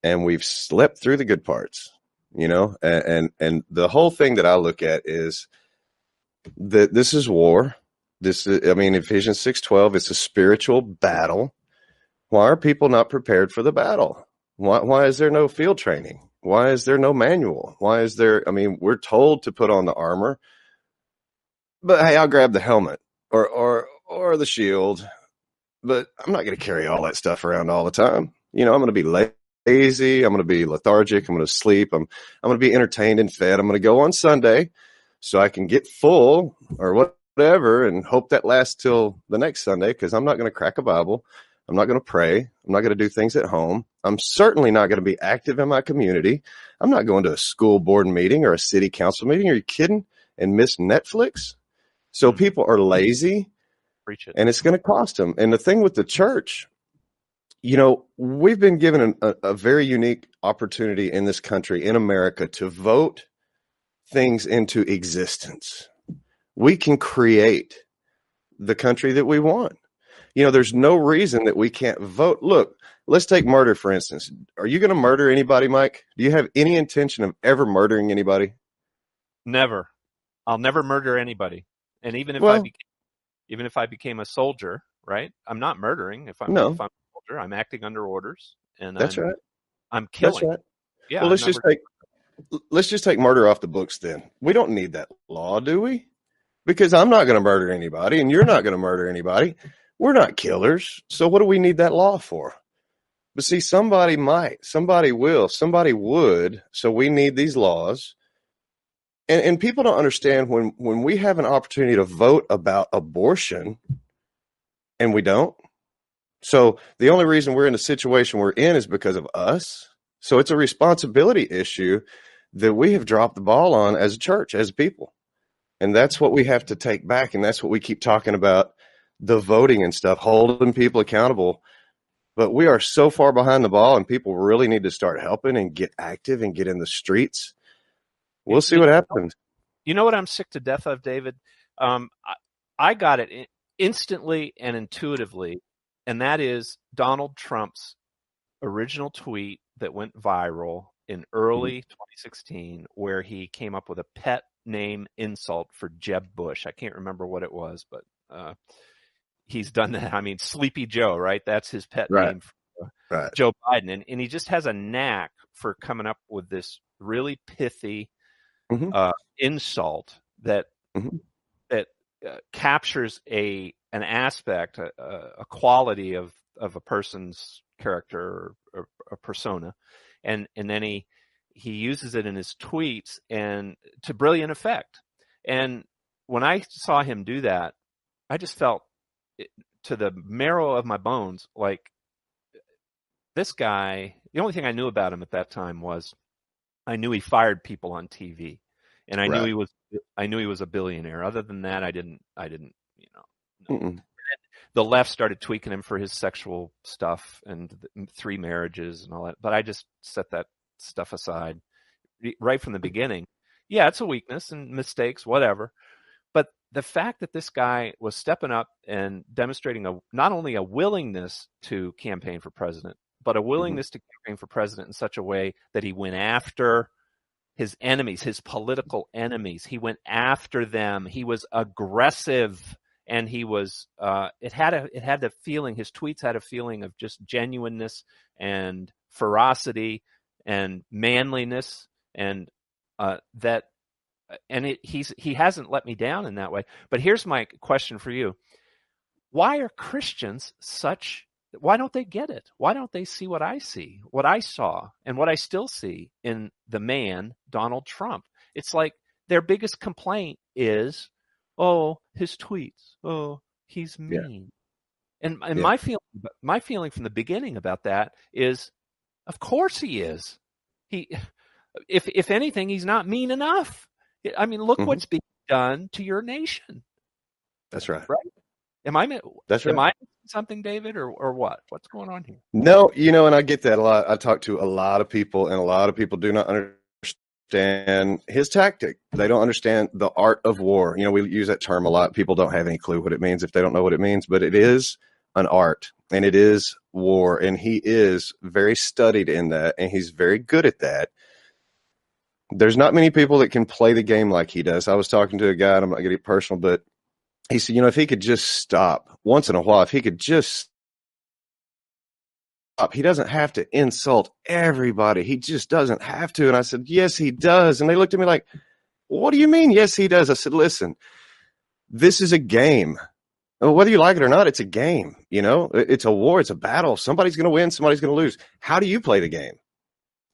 and we've slept through the good parts, and the whole thing that I look at is that this is war. Ephesians 6:12, it's a spiritual battle. Why are people not prepared for the battle? Why is there no field training? Why is there no manual? Why is there, we're told to put on the armor, but hey, I'll grab the helmet or the shield, but I'm not going to carry all that stuff around all the time. I'm going to be lazy. I'm going to be lethargic. I'm going to sleep. I'm going to be entertained and fed. I'm going to go on Sunday so I can get full or whatever and hope that lasts till the next Sunday, because I'm not going to crack a Bible. I'm not going to pray. I'm not going to do things at home. I'm certainly not going to be active in my community. I'm not going to a school board meeting or a city council meeting. Are you kidding? And miss Netflix. So people are lazy, and it's going to cost them. And the thing with the church You know, we've been given a very unique opportunity in this country, in America, to vote things into existence. We can create the country that we want. You know, there's no reason that we can't vote. Look, let's take murder, for instance. Are you going to murder anybody, Mike? Do you have any intention of ever murdering anybody? Never. I'll never murder anybody. And even if I became a soldier, right? I'm not murdering. If I'm a soldier, I'm acting under orders, and that's right. I'm killing. That's right. Yeah. Well, let's just take murder off the books then. We don't need that law, do we? Because I'm not going to murder anybody, and you're not going to murder anybody. We're not killers. So what do we need that law for? But see, somebody might, somebody will, somebody would. So we need these laws. And people don't understand when we have an opportunity to vote about abortion and we don't. So the only reason we're in the situation we're in is because of us. So it's a responsibility issue that we have dropped the ball on as a church, as people. And that's what we have to take back. And that's what we keep talking about, the voting and stuff, holding people accountable. But we are so far behind the ball, and people really need to start helping and get active and get in the streets. We'll see what happens. You know what I'm sick to death of, David? I got it instantly and intuitively, and that is Donald Trump's original tweet that went viral in early 2016, where he came up with a pet name insult for Jeb Bush. I can't remember what it was, but he's done that. I mean, Sleepy Joe, right? That's his pet name for Joe Biden. And he just has a knack for coming up with this really pithy insult that that captures an aspect, a quality of a person's character or a persona. And then he uses it in his tweets and to brilliant effect. And when I saw him do that, I just felt to the marrow of my bones, like this guy, the only thing I knew about him at that time was I knew he fired people on TV, and I knew he was a billionaire. Other than that, I didn't, you know, no. The left started tweaking him for his sexual stuff and 3 marriages and all that. But I just set that stuff aside right from the beginning. Yeah. It's a weakness and mistakes, whatever. But the fact that this guy was stepping up and demonstrating not only a willingness to campaign for president, but a willingness to campaign for president in such a way that he went after his enemies, his political enemies. He went after them. He was aggressive, and he was it had the feeling, his tweets had a feeling of just genuineness and ferocity and manliness, and he hasn't let me down in that way. But here's my question for you. Why are Christians why don't they get it? Why don't they see what I see, what I saw, and what I still see in the man, Donald Trump? It's like their biggest complaint is, oh, his tweets. Oh, he's mean. Yeah. And my feeling from the beginning about that is, of course he is. If anything, he's not mean enough. I mean, look what's being done to your nation. That's right. Right? Am I something, David, or what? What's going on here? No, you know, and I get that a lot. I talk to a lot of people, and a lot of people do not understand his tactic. They don't understand the art of war. You know, we use that term a lot. People don't have any clue what it means if they don't know what it means, but it is an art, and it is war, and he is very studied in that, and he's very good at that. There's not many people that can play the game like he does. I was talking to a guy, and I'm not getting personal, but he said, you know, if he could just stop once in a while, if he could just stop, he doesn't have to insult everybody. He just doesn't have to. And I said, yes, he does. And they looked at me like, what do you mean? Yes, he does. I said, listen, this is a game. Whether you like it or not, it's a game. You know, it's a war. It's a battle. Somebody's going to win. Somebody's going to lose. How do you play the game?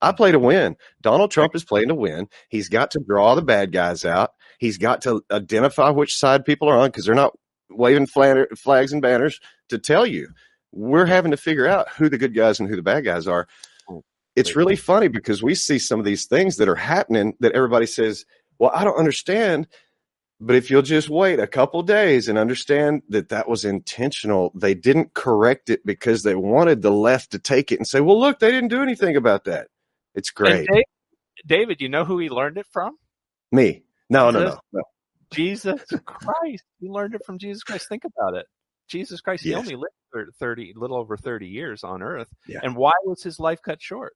I play to win. Donald Trump is playing to win. He's got to draw the bad guys out. He's got to identify which side people are on, because they're not waving flags and banners to tell you. We're having to figure out who the good guys and who the bad guys are. It's really funny because we see some of these things that are happening that everybody says, well, I don't understand. But if you'll just wait a couple days and understand that that was intentional, they didn't correct it because they wanted the left to take it and say, well, look, they didn't do anything about that. It's great. David, you know who he learned it from? Me. No. Jesus Christ. He learned it from Jesus Christ. Think about it. Jesus Christ, yes. He only lived for a little over 30 years on earth. Yeah. And why was his life cut short?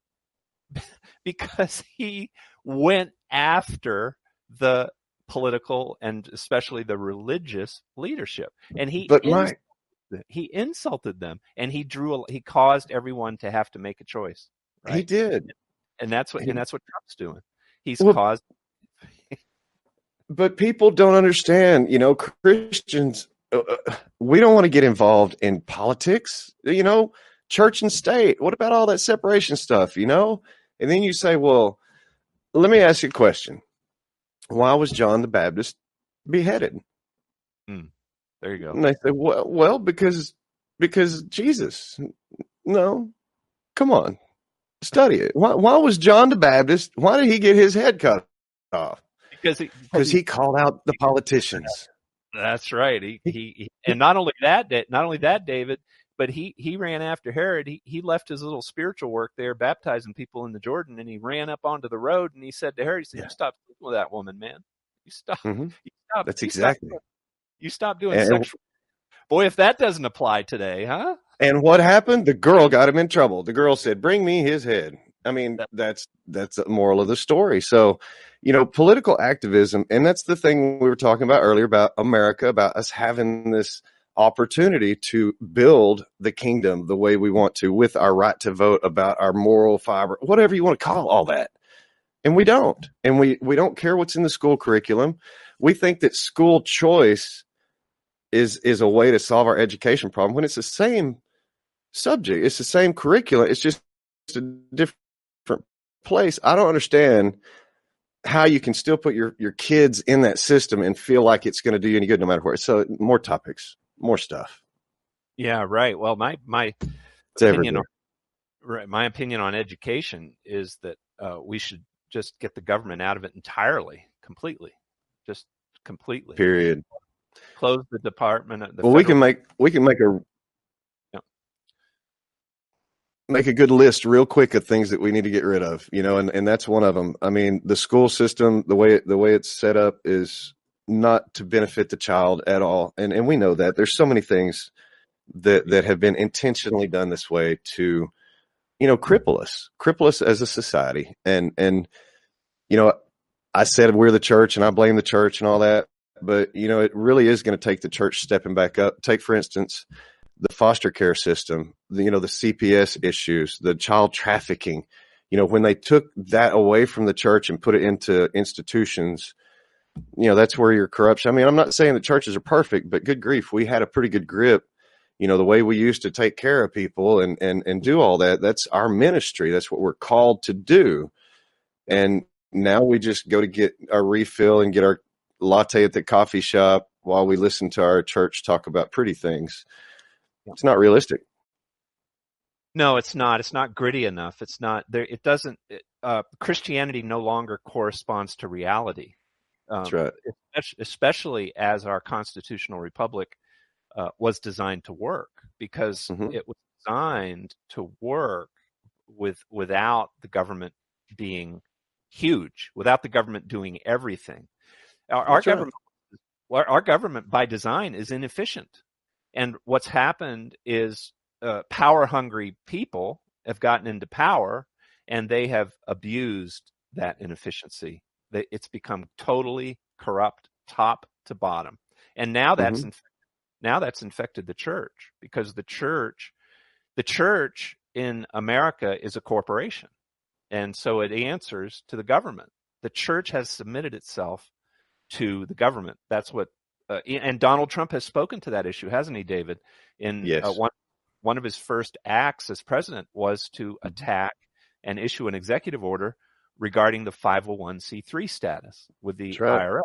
Because he went after the political and especially the religious leadership, and he insulted them, and he caused everyone to have to make a choice. Right? He did, and that's what Trump's doing. He's caused. But people don't understand, Christians. We don't want to get involved in politics, church and state. What about all that separation stuff, And then you say, well, let me ask you a question. Why was John the Baptist beheaded? There you go. And they say, well, because Jesus. No, come on, study it. Why was John the Baptist? Why did he get his head cut off? Because he called out the politicians. That's right. He and not only that, David, but he ran after Herod. He left his little spiritual work there, baptizing people in the Jordan, and he ran up onto the road and he said to Herod, "You stop sleeping with that woman, man. You stop. Mm-hmm. You stop. That's exactly. You stop doing sexual." Boy, if that doesn't apply today, huh? And what happened? The girl got him in trouble. The girl said, "Bring me his head." I mean, that's the moral of the story. So, political activism, and that's the thing we were talking about earlier about America, about us having this opportunity to build the kingdom the way we want to, with our right to vote, about our moral fiber, whatever you want to call all that. And we don't. And we don't care what's in the school curriculum. We think that school choice is a way to solve our education problem when it's the same subject. It's the same curriculum. It's just a different place. I don't understand how you can still put your kids in that system and feel like it's going to do you any good no matter where. So more topics. More stuff. Yeah, right. Well, my opinion on education is that we should just get the government out of it entirely, completely, just completely. Period. Close the department. We can make a good list real quick of things that we need to get rid of. And that's one of them. I mean, the school system, the way it's set up is not to benefit the child at all. And we know that there's so many things that have been intentionally done this way to, cripple us as a society. And, I said, we're the church and I blame the church and all that, but it really is going to take the church stepping back up. Take, for instance, the foster care system, the CPS issues, the child trafficking, when they took that away from the church and put it into institutions, that's where your corruption. I mean, I'm not saying the churches are perfect, but good grief, we had a pretty good grip. The way we used to take care of people and do all that. That's our ministry. That's what we're called to do. And now we just go to get our refill and get our latte at the coffee shop while we listen to our church talk about pretty things. It's not realistic. No, it's not. It's not gritty enough. It's not there. It doesn't. Christianity no longer corresponds to reality. That's right. Especially as our constitutional republic was designed to work, because it was designed to work without the government being huge, without the government doing everything. Our government by design is inefficient. And what's happened is power-hungry people have gotten into power, and they have abused that inefficiency. It's become totally corrupt, top to bottom, and now that's infected the church, because the church in America is a corporation, and so it answers to the government. The church has submitted itself to the government. That's what, and Donald Trump has spoken to that issue, hasn't he, David? One of his first acts as president was to attack and issue an executive order regarding the 501c3 status with the IRS,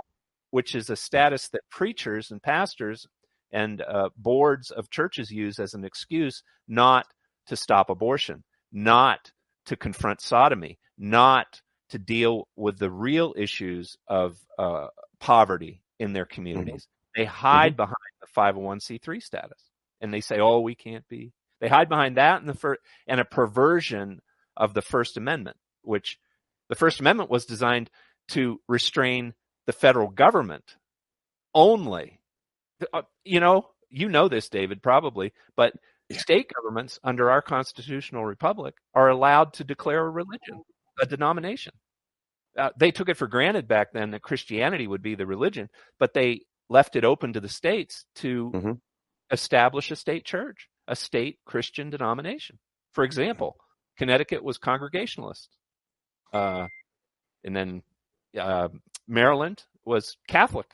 which is a status that preachers and pastors and boards of churches use as an excuse not to stop abortion, not to confront sodomy, not to deal with the real issues of poverty in their communities. They hide behind the 501c3 status, and they say, "Oh, we can't be." They hide behind that and a perversion of the First Amendment, which the First Amendment was designed to restrain the federal government only. You know this, David, probably, but state governments under our constitutional republic are allowed to declare a religion, a denomination. They took it for granted back then that Christianity would be the religion, but they left it open to the states to establish a state church, a state Christian denomination. For example, Connecticut was Congregationalist. And then Maryland was Catholic,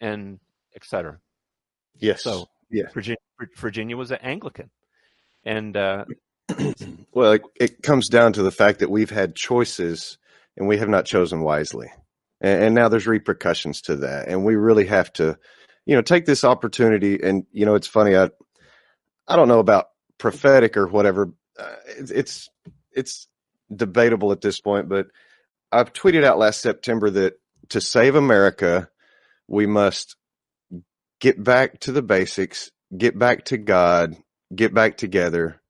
and et cetera. Yes. So Virginia was an Anglican. And well, it comes down to the fact that we've had choices and we have not chosen wisely. And now there's repercussions to that. And we really have to, take this opportunity. And, it's funny. I don't know about prophetic or whatever. It's debatable at this point, but I've tweeted out last September that to save America, we must get back to the basics, get back to God, get back together.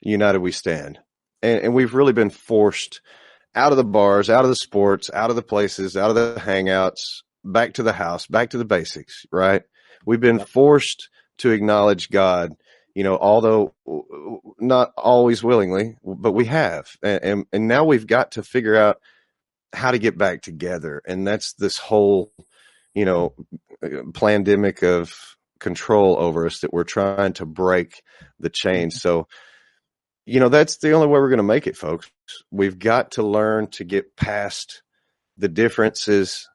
United we stand. And we've really been forced out of the bars, out of the sports, out of the places, out of the hangouts, back to the house, back to the basics, right? We've been forced to acknowledge God, although not always willingly, but we have. And now we've got to figure out how to get back together. And that's this whole, pandemic of control over us that we're trying to break the chain. So, that's the only way we're going to make it, folks. We've got to learn to get past the differences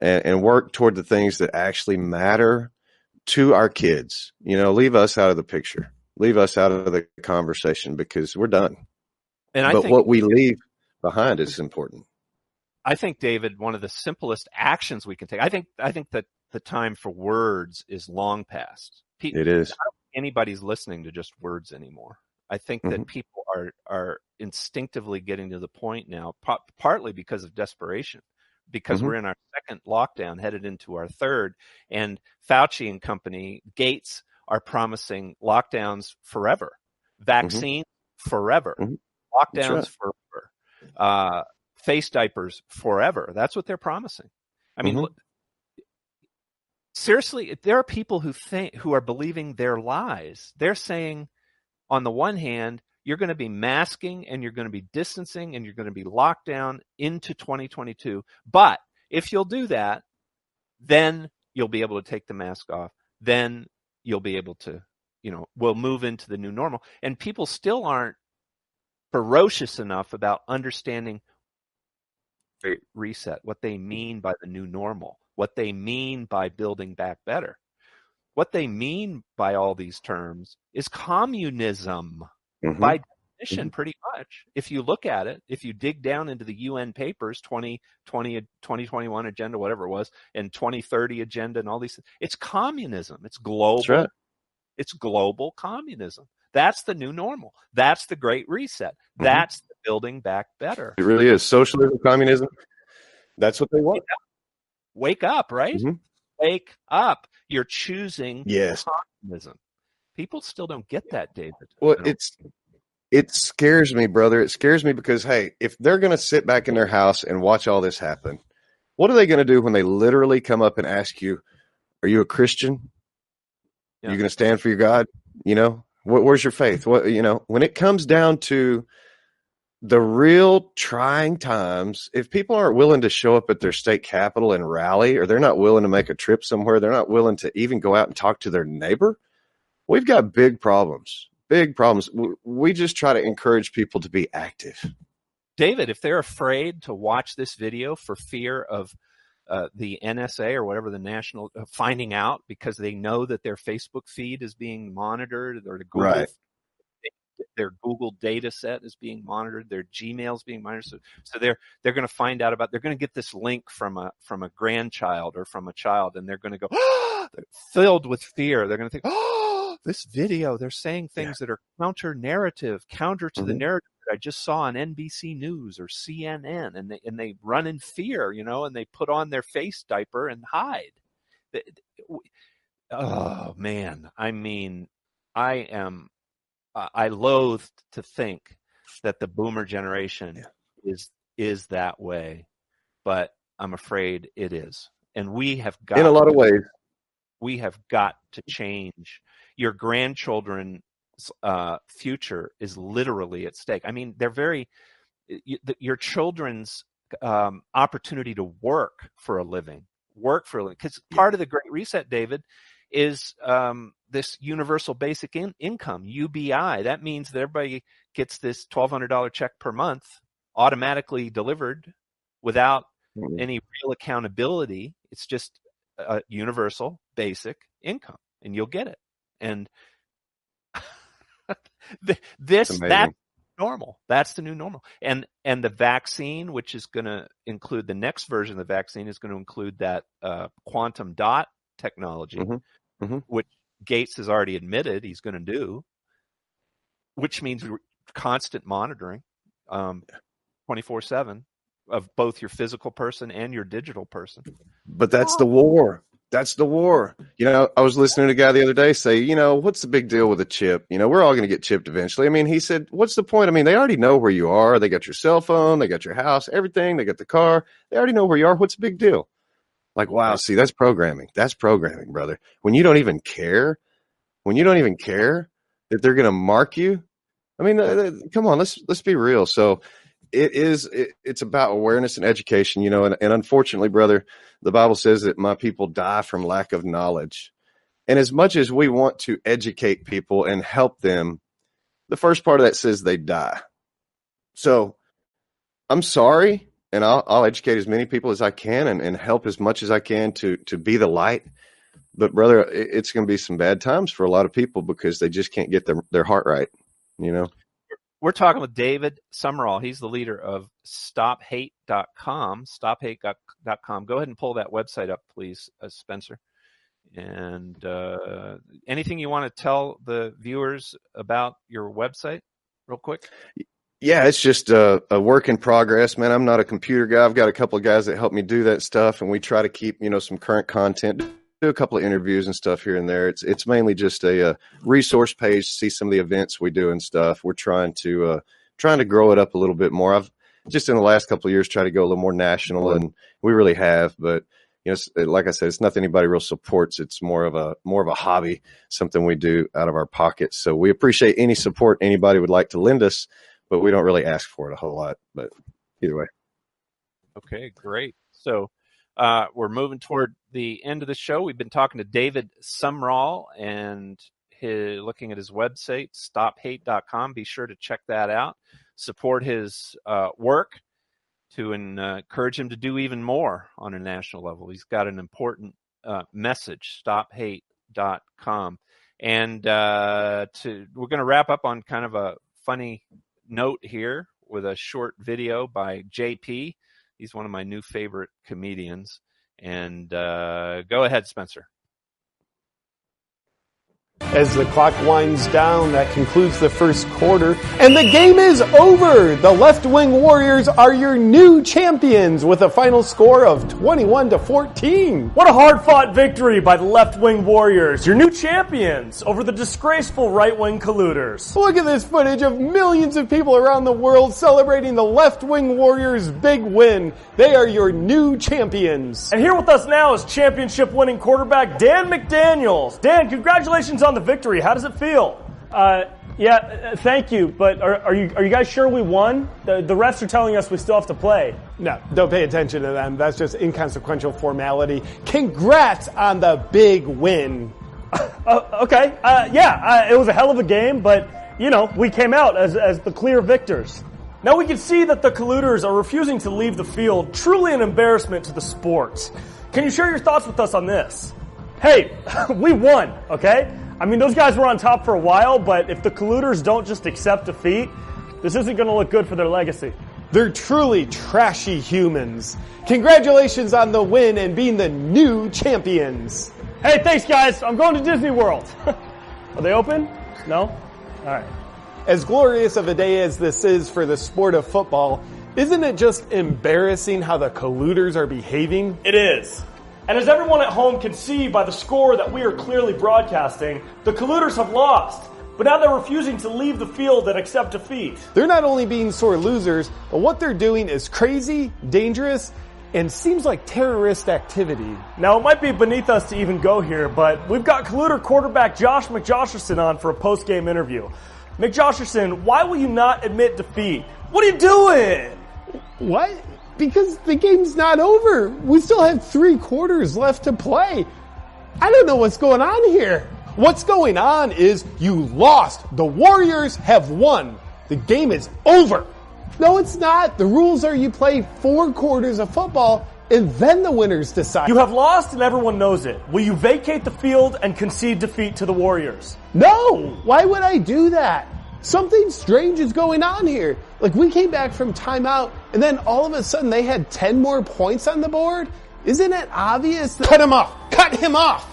and work toward the things that actually matter to our kids. Leave us out of the picture, leave us out of the conversation, because we're done. But what we leave behind is important. I think, David, one of the simplest actions we can take. I think that the time for words is long past. It is. I don't think anybody's listening to just words anymore. I think that people are instinctively getting to the point now, partly because of desperation, because we're in our second lockdown, headed into our third, and Fauci and company, Gates, are promising lockdowns forever, vaccine forever, lockdowns forever. Face diapers forever. That's what they're promising. I mean, look, seriously, there are people who are believing their lies. They're saying, on the one hand, you're going to be masking and you're going to be distancing and you're going to be locked down into 2022. But if you'll do that, then you'll be able to take the mask off. Then you'll be able to, we'll move into the new normal. And people still aren't ferocious enough about understanding reset, what they mean by the new normal, what they mean by building back better. What they mean by all these terms is communism by definition, pretty much. If you look at it, if you dig down into the UN papers, 2020, 2021 agenda, whatever it was, and 2030 agenda and all these things, it's communism. It's global. That's right. It's global communism. That's the new normal. That's the great reset. That's the building back better. It really is. Socialism, communism. That's what they want. Wake up, right? Wake up. You're choosing communism. People still don't get that, David. Well, it scares me, brother. It scares me because, hey, if they're going to sit back in their house and watch all this happen, what are they going to do when they literally come up and ask you, are you a Christian? Yeah. Are you going to stand for your God? Where's your faith? When it comes down to the real trying times, if people aren't willing to show up at their state capitol and rally, or they're not willing to make a trip somewhere, they're not willing to even go out and talk to their neighbor, we've got big problems. We just try to encourage people to be active. David, if they're afraid to watch this video for fear of the NSA or whatever, the national finding out, because they know that their Facebook feed is being monitored, or the Google, their Google data set is being monitored, their Gmail's being monitored. So they're going to find out about, they're going to get this link from a grandchild or from a child, and they're going to go, oh, filled with fear. They're going to think, oh, this video, they're saying things that are counter to the narrative I just saw on NBC News or CNN, and they run in fear, and they put on their face diaper and hide. Oh, man. I mean, I loathe to think that the boomer generation is that way, but I'm afraid it is. And we have got in a lot of ways. We have got to change. Your grandchildren's future is literally at stake. I mean, they're your children's opportunity to work for a living. Because part of the Great Reset, David, is this universal basic income, UBI. That means that everybody gets this $1,200 check per month automatically delivered without any real accountability. It's just a universal basic income, and you'll get it. And that's normal. That's the new normal. And the vaccine, which is going to include the next version of the vaccine, is going to include that quantum dot technology, which Gates has already admitted he's going to do, which means constant monitoring, 24/7 of both your physical person and your digital person. But that's the war. That's the war. You know, I was listening to a guy the other day say, you know, what's the big deal with a chip? You know, we're all going to get chipped eventually. I mean, he said, what's the point? I mean, they already know where you are. They got your cell phone. They got your house, everything. They got the car. They already know where you are. What's the big deal? Like, wow, see, that's programming. That's programming, brother. When you don't even care, that they're going to mark you. I mean, come on, let's be real. So it's about awareness and education, you know, and unfortunately, brother, the Bible says that my people die from lack of knowledge. And as much as we want to educate people and help them, the first part of that says they die. So I'm sorry, and I'll educate as many people as I can and help as much as I can to be the light. But brother, it's going to be some bad times for a lot of people because they just can't get their heart right, you know? We're talking with David Sumrall. He's the leader of StopHate.com. StopHate.com. Go ahead and pull that website up, please, Spencer. And anything you want to tell the viewers about your website real quick? Yeah, it's just a work in progress, man. I'm not a computer guy. I've got a couple of guys that help me do that stuff, and we try to keep, you know, some current content, do a couple of interviews and stuff here and there. It's mainly just a resource page to see some of the events we do and stuff. We're trying to grow it up a little bit more. I've just in the last couple of years tried to go a little more national, and we really have. But you know, like I said, it's nothing anybody real supports. It's more of a hobby, something we do out of our pockets. So we appreciate any support anybody would like to lend us, but we don't really ask for it a whole lot. But either way, okay, great. So we're moving toward the end of the show. We've been talking to David Sumrall and looking at his website, stophate.com. Be sure to check that out. Support his work to encourage him to do even more on a national level. He's got an important message, stophate.com. And we're going to wrap up on kind of a funny note here with a short video by JP. He's one of my new favorite comedians. And go ahead, Spencer. As the clock winds down, that concludes the first quarter. And the game is over. The left-wing Warriors are your new champions with a final score of 21-14. What a hard-fought victory by the left-wing Warriors, your new champions, over the disgraceful right-wing colluders. Look at this footage of millions of people around the world celebrating the left-wing Warriors' big win. They are your new champions. And here with us now is championship-winning quarterback Dan McDaniels. Dan, congratulations on the victory. How does it feel? Thank you. But are you guys sure we won? The refs are telling us we still have to play. No, don't pay attention to them. That's just inconsequential formality. Congrats on the big win. Okay. It was a hell of a game, but you know, we came out as the clear victors. Now we can see that the colluders are refusing to leave the field. Truly an embarrassment to the sport. Can you share your thoughts with us on this? Hey, we won, okay? I mean, those guys were on top for a while, but if the colluders don't just accept defeat, this isn't going to look good for their legacy. They're truly trashy humans. Congratulations on the win and being the new champions. Hey, thanks, guys. I'm going to Disney World. Are they open? No? All right. As glorious of a day as this is for the sport of football, isn't it just embarrassing how the colluders are behaving? It is. And as everyone at home can see by the score that we are clearly broadcasting, the colluders have lost. But now they're refusing to leave the field and accept defeat. They're not only being sore losers, but what they're doing is crazy, dangerous, and seems like terrorist activity. Now, it might be beneath us to even go here, but we've got Colluder quarterback Josh McJosherson on for a post-game interview. McJosherson, why will you not admit defeat? What are you doing? What? Because the game's not over. We still have 3 quarters left to play. I don't know what's going on here. What's going on is you lost. The Warriors have won. The game is over. No, it's not. The rules are you play 4 quarters of football and then the winners decide. You have lost and everyone knows it. Will you vacate the field and concede defeat to the Warriors? No! Why would I do that? Something strange is going on here. Like, we came back from timeout and then all of a sudden they had 10 more points on the board? Isn't it obvious that— Cut him off! Cut him off!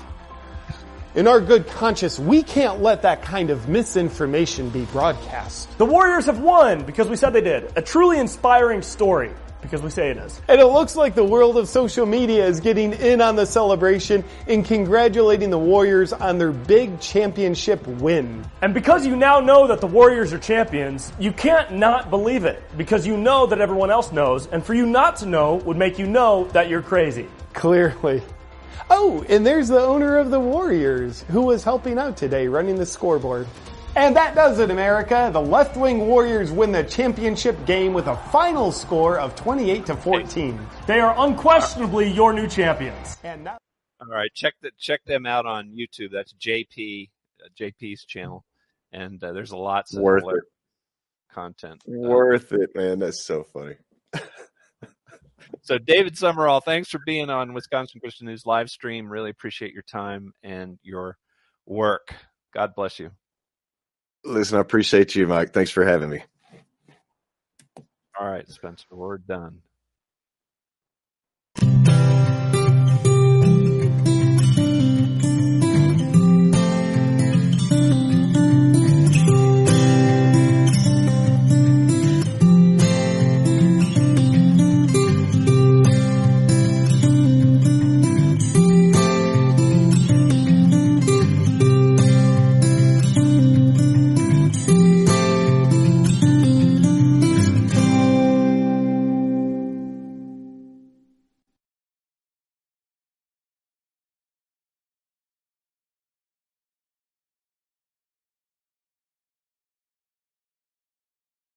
In our good conscience, we can't let that kind of misinformation be broadcast. The Warriors have won, because we said they did. A truly inspiring story, because we say it is. And it looks like the world of social media is getting in on the celebration and congratulating the Warriors on their big championship win. And because you now know that the Warriors are champions, you can't not believe it, because you know that everyone else knows, and for you not to know would make you know that you're crazy. Clearly. Oh, and there's the owner of the Warriors, who was helping out today, running the scoreboard. And that does it, America. The left-wing Warriors win the championship game with a final score of 28-14. They are unquestionably your new champions. And now— All right, check them out on YouTube. That's JP's channel, and there's a lot of similar content. Worth it, man. That's so funny. So, David Sumrall, thanks for being on Wisconsin Christian News live stream. Really appreciate your time and your work. God bless you. Listen, I appreciate you, Mike. Thanks for having me. All right, Spencer, we're done.